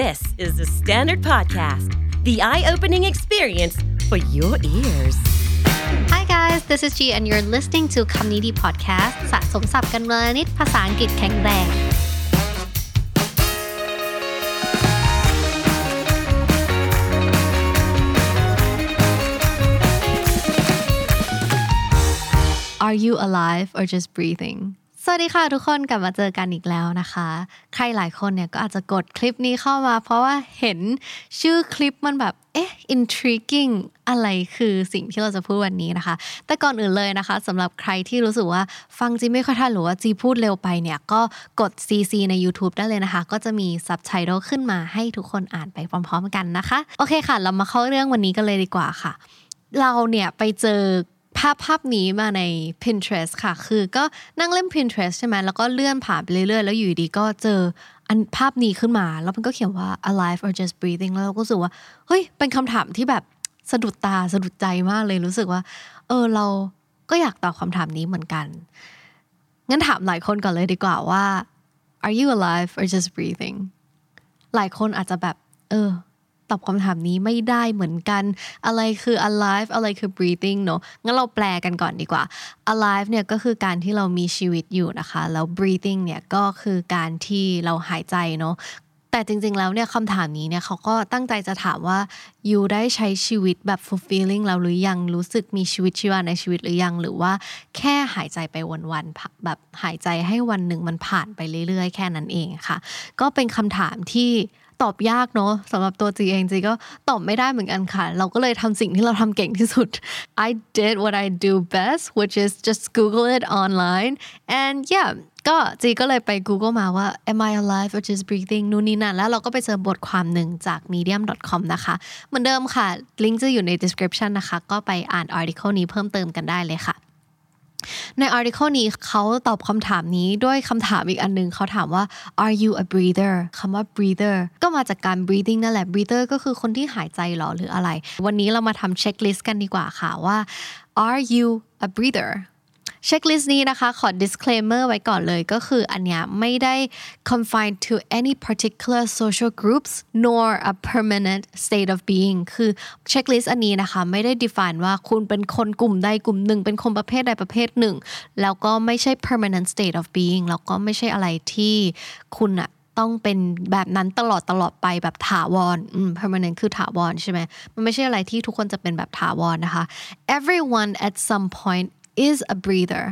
This is the Standard Podcast, the eye-opening experience for your ears. Hi guys, this is G and you're listening to Khamniti Podcast. สะสมศัพท์กันเลยนิดภาษาอังกฤษแข็งแรงAre you alive or just breathing? สวัสดีค่ะทุกคนกลับมาเจอกันอีกแล้วนะคะใครหลายคนเนี่ยก็อาจจะกดคลิปนี้เข้ามาเพราะว่าเห็นชื่อคลิปมันแบบintriguing อะไรคือสิ่งที่เราจะพูดวันนี้นะคะแต่ก่อนอื่นเลยนะคะสำหรับใครที่รู้สึกว่าฟังจีไม่ค่อยทันหรือว่าจีพูดเร็วไปเนี่ยก็กด CC ใน YouTube ได้เลยนะคะก็จะมี subtitle ขึ้นมาให้ทุกคนอ่านไปพร้อมๆกันนะคะโอเคค่ะเรามาเข้าเรื่องวันนี้กันเลยดีกว่าค่ะเราเนี่ยไปเจอภาพนี้มาใน Pinterest ค่ะคือก็นั่งเล่น Pinterest ใช่ไหมแล้วก็เลื่อนผ่านไปเรื่อยๆแล้วอยู่ดีก็เจออันภาพนี้ขึ้นมาแล้วมันก็เขียนว่า alive or just breathing แล้วเราก็รู้สึกว่าเฮ้ยเป็นคำถามที่แบบสะดุดตาสะดุดใจมากเลยรู้สึกว่าเราก็อยากตอบคำถามนี้เหมือนกันงั้นถามหลายคนก่อนเลยดีกว่าว่า are you alive or just breathing หลายคนอาจจะแบบตอบคำถามนี้ไม่ได้เหมือนกันอะไรคือ alive อะไรคือ breathing เนอะงั้นเราแปลกันก่อนดีกว่า alive เนี่ยก็คือการที่เรามีชีวิตอยู่นะคะแล้ว breathing เนี่ยก็คือการที่เราหายใจเนอะแต่จริงๆแล้วเนี่ยคำถามนี้เนี่ยเขาก็ตั้งใจจะถามว่า you ได้ใช้ชีวิตแบบ fulfilling แล้วหรือยังรู้สึกมีชีวิตชีวาในชีวิตหรือยังหรือว่าแค่หายใจไปวันๆแบบหายใจให้วันหนึ่งมันผ่านไปเรื่อยๆแค่นั้นเองค่ะก็เป็นคำถามที่ตอบยากเนาะสำหรับตัวจีเองจีก็ตอบไม่ได้เหมือนกันค่ะเราก็เลยทำสิ่งที่เราทำเก่งที่สุด I did what I do best which is just Google it online and yeah ก็จีก็เลยไป Google มาว่า am I alive or just breathing นู่นนี่นั่นแล้วเราก็ไปเจอบทความหนึ่งจาก medium.com นะคะเหมือนเดิมค่ะลิงก์จะอยู่ใน description นะคะก็ไปอ่าน article นี้เพิ่มเติมกันได้เลยค่ะใน article นี้เขาตอบคำถามนี้ด้วยคำถามอีกอันนึงเขาถามว่า are you a breather คำว่า breather ก็มาจากการ breathing นั่นแหละ breather ก็คือคนที่หายใจหรอหรืออะไรวันนี้เรามาทำ checklist กันดีกว่าค่ะว่า are you a breather checklist นี้นะคะขอ disclaimer ไว้ก่อนเลยก็คืออันเนี้ยไม่ได้ confined to any particular social groups nor a permanent state of being คือ checklist อันนี้นะคะไม่ได้ define ว่าคุณเป็นคนกลุ่มใดกลุ่มหนึ่งเป็นคนประเภทใดประเภทหนึ่งแล้วก็ไม่ใช่ permanent state of being แล้วก็ไม่ใช่อะไรที่คุณอะต้องเป็นแบบนั้นตลอดไปแบบถาวรpermanent คือถาวรใช่ไหมมันไม่ใช่อะไรที่ทุกคนจะเป็นแบบถาวรนะคะ everyone at some point is a breather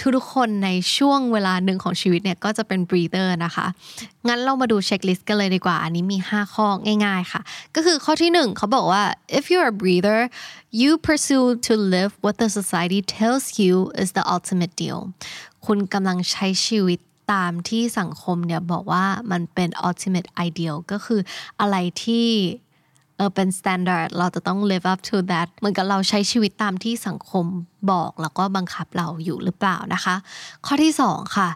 ทุกคนในช่วงเวลาหนึ่งของชีวิตเนี่ยก็จะเป็น breather นะคะงั้นเรามาดูเช็คลิสต์กันเลยดีกว่าอันนี้มี5ข้อง่ายๆค่ะก็คือข้อที่1เขาบอกว่า if you're a breather you pursue to live what the society tells you is the ultimate deal คุณกำลังใช้ชีวิตตามที่สังคมเนี่ยบอกว่ามันเป็น ultimate ideal ก็คืออะไรที่เป็น standard เราจะต้อง live up to that เหมือนกับเราใช้ชีวิตตามที่สังคมบอกแล้วก็บังคับเราอยู่หรือเปล่านะคะข้อที่2ค่ะ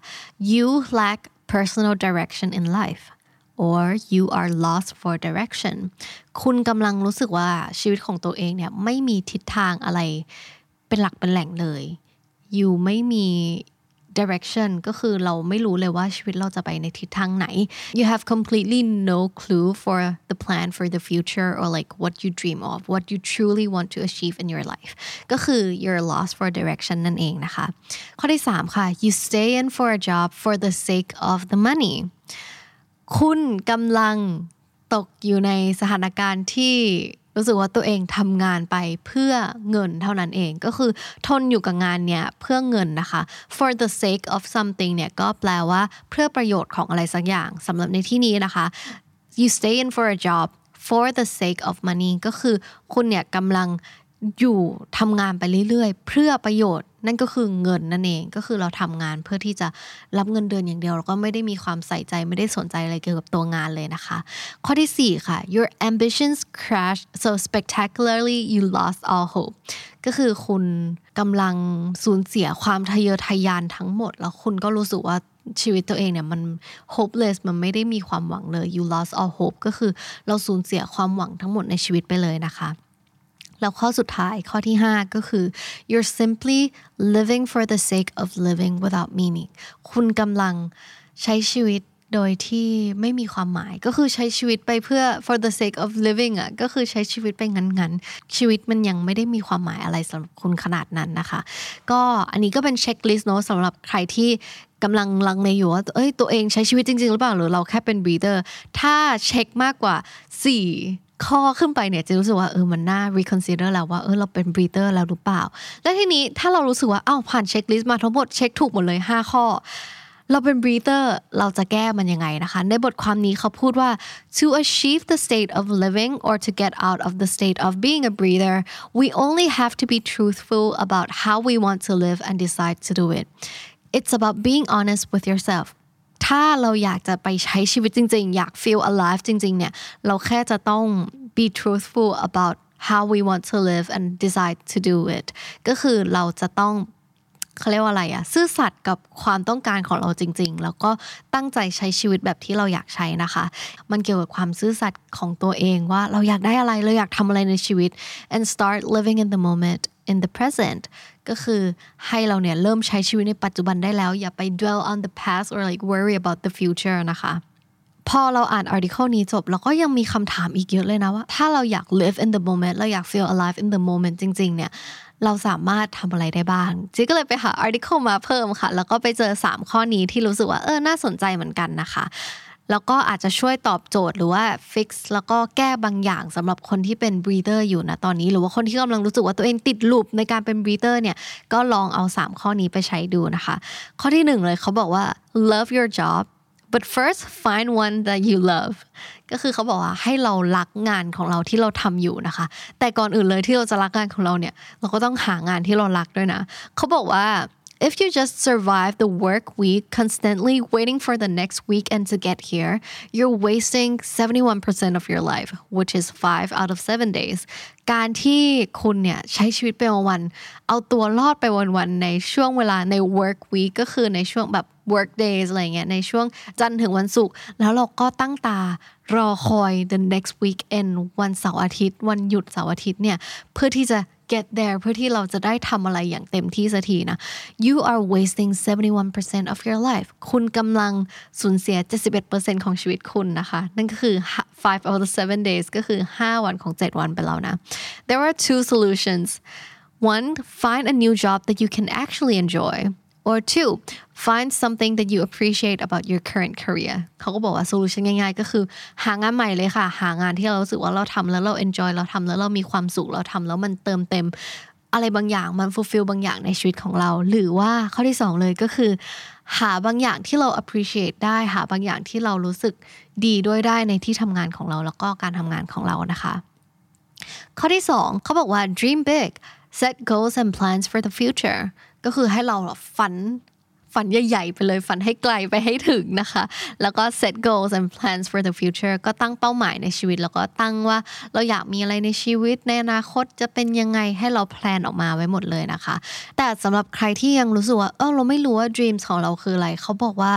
you lack personal direction in life or you are lost for direction คุณกำลังรู้สึกว่าชีวิตของตัวเองเนี่ยไม่มีทิศทางอะไรเป็นหลักเป็นแหล่งเลย you ไม่มี direction ก็คือเราไม่รู้เลยว่าชีวิตเราจะไปในทิศทางไหน you have completely no clue for the plan for the future or like what you dream of what you truly want to achieve in your life ก็คือ you're lost for direction นั่นเองนะคะข้อที่3ค่ะ you stay in for a job for the sake of the money คุณกำลังตกอยู่ในสถานการณ์ที่รู้สึกว่าตัวเองทำงานไปเพื่อเงินเท่านั้นเองก็คือทนอยู่กับงานเนี่ยเพื่อเงินนะคะ for the sake of something เนี่ยก็แปลว่าเพื่อประโยชน์ของอะไรสักอย่างสำหรับในที่นี้นะคะ you stay in for a job for the sake of money ก็คือคุณเนี่ยกำลังอยู่ทำงานไปเรื่อยๆเพื่อประโยชน์นั่นก็คือเงินนั่นเองก็คือเราทำงานเพื่อที่จะรับเงินเดือนอย่างเดียวแล้วก็ไม่ได้มีความใส่ใจไม่ได้สนใจอะไรเกี่ยวกับตัวงานเลยนะคะข้อที่4ค่ะ your ambitions crashed so spectacularly you lost all hope ก็คือคุณกำลังสูญเสียความทะเยอทะยานทั้งหมดแล้วคุณก็รู้สึกว่าชีวิตตัวเองเนี่ยมัน hopeless มันไม่ได้มีความหวังเลย you lost all hope ก็คือเราสูญเสียความหวังทั้งหมดในชีวิตไปเลยนะคะแล้วข้อสุดท้ายข้อที่5ก็คือ you're simply living for the sake of living without meaning คุณกำลังใช้ชีวิต โดยที่ไม่มีความหมายก็คือใช้ชีวิตไปเพื่อ for the sake of living อ่ะก็คือใช้ชีวิตไปงั้นๆชีวิตมันยังไม่ได้มีความหมายอะไรสำหรับคุณขนาดนั้นนะคะก็อันนี้ก็เป็นเช็คลิสต์เนาะสำหรับใครที่กำลังลังเลอยู่ว่าเอ้ยตัวเองใช้ชีวิตจริงๆหรือเปล่าหรือเราแค่เป็น breather ถ้าเช็คมากกว่า4ข้อขึ้นไปเนี่ยจะรู้สึกว่ามันน่า reconsider แล้วว่าเราเป็น breather แล้วหรือเปล่าและทีนี้ถ้าเรารู้สึกว่าผ่านเช็คลิสต์มาทั้งหมดเช็คถูกหมดเลย5ข้อเราเป็น breather เราจะแก้มันยังไงนะคะในบทความนี้เขาพูดว่า to achieve the state of living or to get out of the state of being a breather we only have to be truthful about how we want to live and decide to do it it's about being honest with yourself ถ้าเราอยากจะไปใช้ชีวิตจริงๆอยาก feel alive จริงๆเนี่ยเราแค่จะต้อง be truthful about how we want to live and decide to do it ก็คือเราจะต้องเขาเรียกว่าอะไรอ่ะซื่อสัตย์กับความต้องการของเราจริงๆแล้วก็ตั้งใจใช้ชีวิตแบบที่เราอยากใช้นะคะมันเกี่ยวกับความซื่อสัตย์ของตัวเองว่าเราอยากได้อะไรเราอยากทำอะไรในชีวิต and start living in the moment in the present ก็คือให้เราเนี่ยเริ่มใช้ชีวิตในปัจจุบันได้แล้วอย่าไป dwell on the past or like worry about the future นะคะพอเราอ่าน article นี้จบเราก็ยังมีคำถามอีกเยอะเลยนะว่าถ้าเราอยาก live in the moment เราอยาก feel alive in the moment จริงๆเนี่ยเราสามารถทำอะไรได้บ้างจีก็เลยไปหา article มาเพิ่มค่ะแล้วก็ไปเจอ3ข้อนี้ที่รู้สึกว่าน่าสนใจเหมือนกันนะคะแล้วก็อาจจะช่วยตอบโจทย์หรือว่า fix แล้วก็แก้บางอย่างสำหรับคนที่เป็น breather อยู่นะตอนนี้หรือว่าคนที่กำลังรู้สึกว่าตัวเองติดลูปในการเป็น breather เนี่ยก็ลองเอา3ข้อนี้ไปใช้ดูนะคะข้อที่1เลยเขาบอกว่า love your job but first find one that you love ก็คือเขาบอกว่าให้เรารักงานของเราที่เราทำอยู่นะคะแต่ก่อนอื่นเลยที่เราจะรักงานของเราเนี่ยเราก็ต้องหางานที่เรารักด้วยนะเขาบอกว่าIf you just survive the work week constantly waiting for the next weekend to get here, you're wasting 71% of your life, which is 5 out of 7 days. การที่คุณเนี่ยใช้ชีวิตไปวันๆเอาตัวรอดไปวันๆในช่วงเวลาใน work week ก็คือในช่วงแบบ work days อะไรเงี้ยในช่วงจันทร์ถึงวันศุกร์แล้วเราก็ตั้งตารอคอย the next weekend วันเสาร์อาทิตย์วันหยุดเสาร์อาทิตย์เนี่ยเพื่อที่จะget there เพื่อที่เราจะได้ทำอะไรอย่างเต็มที่สักทีนะ you are wasting 71% of your life คุณกำลังสูญเสีย 71% ของชีวิตคุณนะคะนั่นก็คือ5 out of 7 days ก็คือ5วันของ7วันไปแล้วนะ there are two solutions one find a new job that you can actually enjoy or two find something that you appreciate about your current career เขาก็บอกว่า solution ง่ายๆก็คือหางานใหม่เลยค่ะหางานที่เรารู้สึกว่าเราทำแล้วเรา enjoy เราทำแล้วเรามีความสุขเราทำแล้วมันเติมเต็มอะไรบางอย่างมัน fulfill บางอย่างในชีวิตของเราหรือว่าข้อที่2เลยก็คือหาบางอย่างที่เรา appreciate ได้หาบางอย่างที่เรารู้สึกดีด้วยได้ในที่ทำงานของเราแล้วก็การทำงานของเรานะคะข้อที่2เขาบอกว่า dream big set goals and plans for the futureก็คือให้เราฝันใหญ่ๆไปเลยฝันให้ไกลไปให้ถึงนะคะแล้วก็ set goals and plans for the future ก็ตั้งเป้าหมายในชีวิตแล้วก็ตั้งว่าเราอยากมีอะไรในชีวิตในอนาคตจะเป็นยังไงให้เราแพลนออกมาไว้หมดเลยนะคะแต่สำหรับใครที่ยังรู้สึกว่าเราไม่รู้ว่า dreams ของเราคืออะไรเขาบอกว่า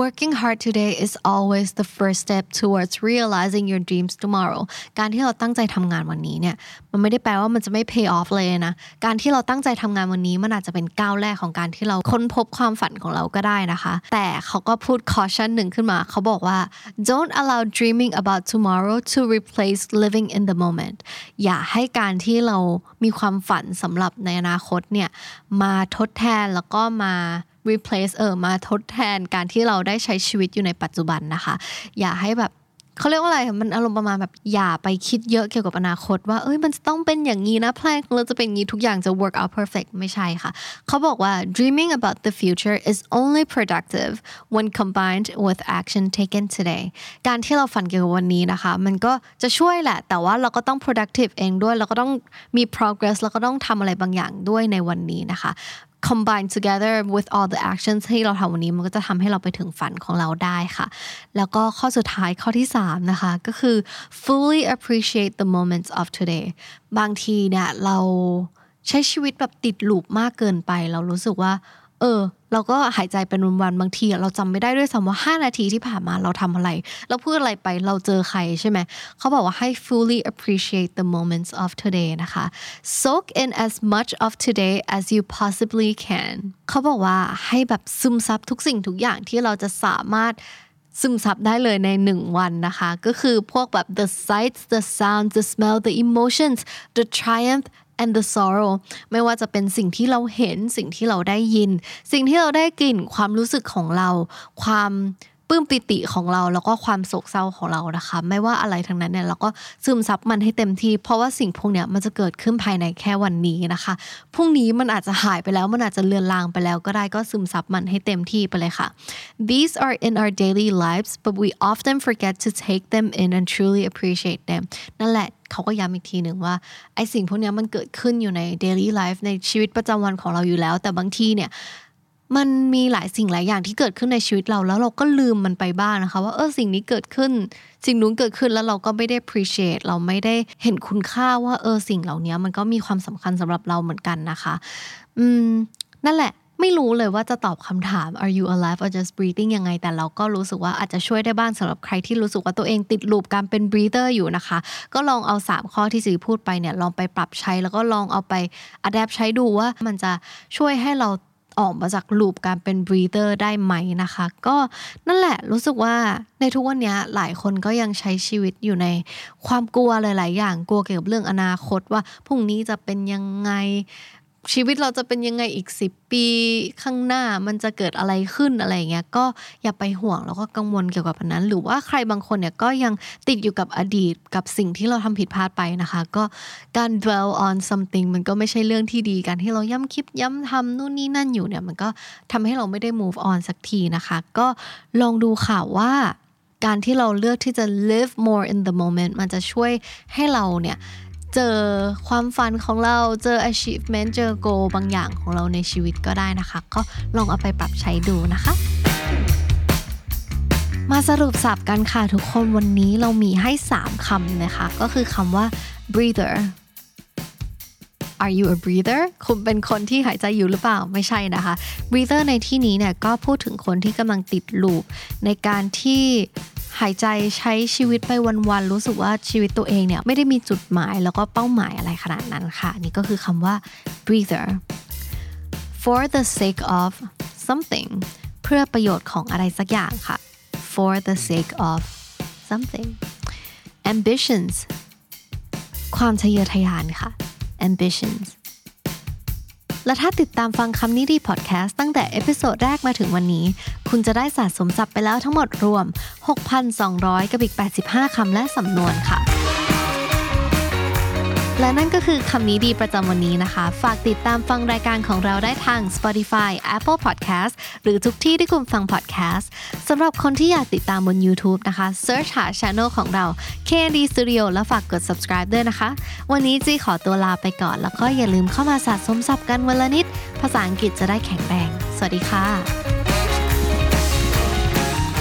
working hard today is always the first step towards realizing your dreams tomorrow การที่เราตั้งใจทำงานวันนี้เนี่ยมันไม่ได้แปลว่ามันจะไม่ pay off เลยนะการที่เราตั้งใจทำงานวันนี้มันอาจจะเป็นก้าวแรกของการที่เราค้นพบความฝันของเราก็ได้นะคะแต่เขาก็พูด caution หนึ่งขึ้นมาเขาบอกว่า don't allow dreaming about tomorrow to replace living in the moment อย่าให้การที่เรามีความฝันสำหรับในอนาคตเนี่ยมาทดแทนแล้วก็มา replace มาทดแทนการที่เราได้ใช้ชีวิตอยู่ในปัจจุบันนะคะอย่าให้แบบเขาเรียกว่าอะไรมันอารมณ์ประมาณแบบอย่าไปคิดเยอะเกี่ยวกับอนาคตว่ามันจะต้องเป็นอย่างนี้นะแพลนเราจะเป็นอย่างนี้ทุกอย่างจะ work out perfect ไม่ใช่ค่ะเขาบอกว่า dreaming about the future is only productive when combined with action taken today การที่เราฝันเกี่ยวกับวันนี้นะคะมันก็จะช่วยแหละแต่ว่าเราก็ต้อง productive เองด้วยเราก็ต้องมี progress แล้วก็ต้องทำอะไรบางอย่างด้วยในวันนี้นะคะcombine together with all the actions ที่เราทำวันนี้มันก็จะทำให้เราไปถึงฝันของเราได้ค่ะแล้วก็ข้อสุดท้ายข้อที่3นะคะก็คือ fully appreciate the moments of today บางทีเนี่ยเราใช้ชีวิตแบบติดลูปมากเกินไปเรารู้สึกว่าเราก็หายใจเป็นวันๆบางทีเราจำไม่ได้ด้วยซ้ำว่า5นาทีที่ผ่านมาเราทำอะไรเราพูดอะไรไปเราเจอใครใช่ไหมเขาบอกว่าให้ fully appreciate the moments of today นะคะ soak in as much of today as you possibly can เขาบอกว่าให้แบบซึมซับทุกสิ่งทุกอย่างที่เราจะสามารถ ซึมซับได้เลยใน1วันนะคะก็คือพวกแบบ the sights the sounds the smell the emotions the triumph and the sorrow ไม่ว่าจะเป็นสิ่งที่เราเห็นสิ่งที่เราได้ยินสิ่งที่เราได้กลิ่นความรู้สึกของเราความปลื้มปิติของเราแล้วก็ความโศกเศร้าของเรานะคะไม่ว่าอะไรทั้งนั้นเนี่ยเราก็ซึมซับมันให้เต็มที่เพราะว่าสิ่งพวกเนี้ยมันจะเกิดขึ้นภายในแค่วันนี้นะคะพรุ่งนี้มันอาจจะหายไปแล้วมันอาจจะเลือนลางไปแล้วก็ได้ก็ซึมซับมันให้เต็มที่ไปเลยค่ะ These are in our daily lives but we often forget to take them in and truly appreciate them นั่นแหละเขาก็ย้ำอีกทีหนึ่งว่าไอ้สิ่งพวกเนี้ยมันเกิดขึ้นอยู่ใน daily life ในชีวิตประจำวันของเราอยู่แล้วแต่บางทีเนี่ยมันมีหลายสิ่งหลายอย่างที่เกิดขึ้นในชีวิตเราแล้วเราก็ลืมมันไปบ้างนะคะว่าสิ่งนี้เกิดขึ้นสิ่งนู้นเกิดขึ้นแล้วเราก็ไม่ได้ appreciate เราไม่ได้เห็นคุณค่าว่าสิ่งเหล่านี้มันก็มีความสำคัญสำหรับเราเหมือนกันนะคะนั่นแหละไม่รู้เลยว่าจะตอบคำถาม are you alive or just breathing ยังไงแต่เราก็รู้สึกว่าอาจจะช่วยได้บ้างสำหรับใครที่รู้สึกว่าตัวเองติดลูปการเป็น breather อยู่นะคะก็ลองเอา3ข้อที่สื่อพูดไปเนี่ยลองไปปรับใช้แล้วก็ลองเอาไป adapt ใช้ดูว่ามันจะช่วยให้เราออกมาจากลูปการเป็น breather ได้ไหมนะคะก็นั่นแหละรู้สึกว่าในทุกวันนี้หลายคนก็ยังใช้ชีวิตอยู่ในความกลัวหลายๆอย่างกลัวเกี่ยวกับเรื่องอนาคตว่าพรุ่งนี้จะเป็นยังไงชีวิตเราจะเป็นยังไงอีก10ปีข้างหน้ามันจะเกิดอะไรขึ้นอะไรอย่างเงี้ยก็อย่าไปห่วงแล้วก็กังวลเกี่ยวกับอันนั้นหรือว่าใครบางคนเนี่ยก็ยังติดอยู่กับอดีตกับสิ่งที่เราทำผิดพลาดไปนะคะก็การ dwell on something มันก็ไม่ใช่เรื่องที่ดีการที่เราย้ำคิดย้ำทำนู่นนี่นั่นอยู่เนี่ยมันก็ทำให้เราไม่ได้ move on สักทีนะคะก็ลองดูค่ะว่าการที่เราเลือกที่จะ live more in the moment มันจะช่วยให้เราเนี่ยเจอความฝันของเราเจอ achievement เจอ goal บางอย่างของเราในชีวิตก็ได้นะคะก็ลองเอาไปปรับใช้ดูนะคะมาสรุปสับกันค่ะทุกคนวันนี้เรามีให้3คำนะคะก็คือคำว่า breather Are you a breather คุณเป็นคนที่หายใจอยู่หรือเปล่าไม่ใช่นะคะ breather ในที่นี้เนี่ยก็พูดถึงคนที่กำลังติดลูปในการที่หายใจใช้ชีวิตไปวันๆรู้สึกว่าชีวิตตัวเองเนี่ยไม่ได้มีจุดหมายแล้วก็เป้าหมายอะไรขนาดนั้นค่ะนี่ก็คือคำว่า breather for the sake of something เพื่อประโยชน์ของอะไรสักอย่างค่ะ for the sake of something ambitions ความทะเยอทะยานค่ะ ambitions และถ้าติดตามฟังคำนี้ดี podcast ตั้งแต่เอพิโซดแรกมาถึงวันนี้คุณจะได้สะสมศัพท์ไปแล้วทั้งหมดรวม 6,200 กับอีก 85 คำและสำนวนค่ะและนั่นก็คือคำนี้ดีประจำวันนี้นะคะฝากติดตามฟังรายการของเราได้ทาง Spotify Apple Podcast หรือทุกที่ที่คุณฟัง podcast สำหรับคนที่อยากติดตามบน YouTube นะคะ search หา channel ของเรา Candy Studio แล้วฝากกด subscribe ด้วยนะคะวันนี้จีขอตัวลาไปก่อนแล้วก็อย่าลืมเข้ามาสะสมศัพท์กันวันละนิดภาษาอังกฤษจะได้แข็งแรงสวัสดีค่ะ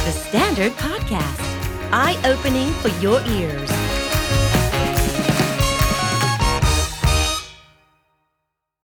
The Standard Podcast Eye Opening for Your Ears